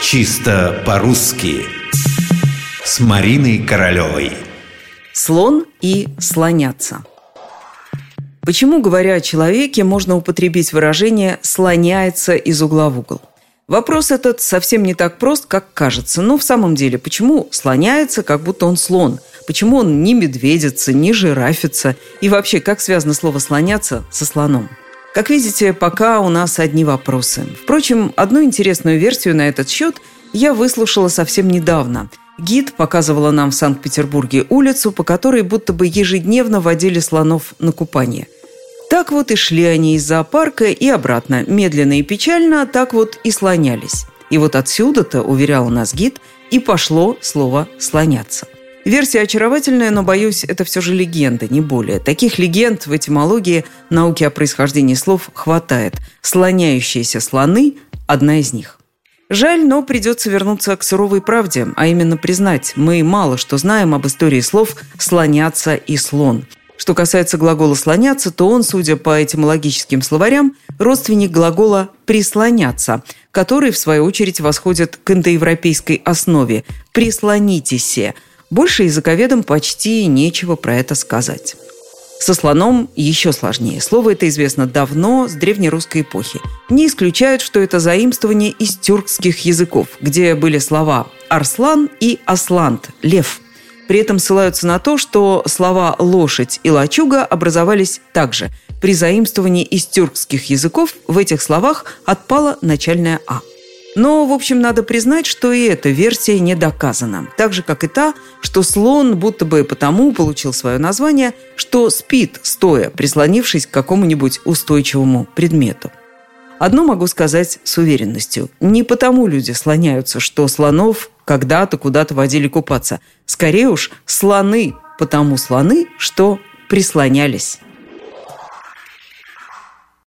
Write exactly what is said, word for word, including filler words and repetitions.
Чисто по-русски с Мариной Королевой. Слон и слоняться. Почему, говоря о человеке, можно употребить выражение «слоняется из угла в угол»? Вопрос этот совсем не так прост, как кажется. Но в самом деле, почему слоняется, как будто он слон? Почему он не медведится, не жирафится? И вообще, как связано слово «слоняться» со слоном? Как видите, пока у нас одни вопросы. Впрочем, одну интересную версию на этот счет я выслушала совсем недавно. Гид показывала нам в Санкт-Петербурге улицу, по которой будто бы ежедневно водили слонов на купание. Так вот и шли они из зоопарка и обратно, медленно и печально, так вот и слонялись. И вот отсюда-то, уверял нас гид, и пошло слово «слоняться». Версия очаровательная, но, боюсь, это все же легенда, не более. Таких легенд в этимологии науки о происхождении слов хватает. Слоняющиеся слоны – одна из них. Жаль, но придется вернуться к суровой правде, а именно признать, мы мало что знаем об истории слов «слоняться» и «слон». Что касается глагола «слоняться», то он, судя по этимологическим словарям, родственник глагола «прислоняться», который, в свою очередь, восходит к индоевропейской основе «прислонитесь». Больше языковедам почти нечего про это сказать. Со слоном еще сложнее. Слово это известно давно, с древнерусской эпохи. Не исключают, что это заимствование из тюркских языков, где были слова «арслан» и «аслант» – «лев». При этом ссылаются на то, что слова «лошадь» и «лачуга» образовались также. При заимствовании из тюркских языков в этих словах отпала начальная «а». Но, в общем, надо признать, что и эта версия не доказана. Так же, как и та, что слон будто бы потому получил свое название, что спит стоя, прислонившись к какому-нибудь устойчивому предмету. Одно могу сказать с уверенностью. Не потому люди слоняются, что слонов когда-то куда-то водили купаться. Скорее уж, слоны потому слоны, что прислонялись.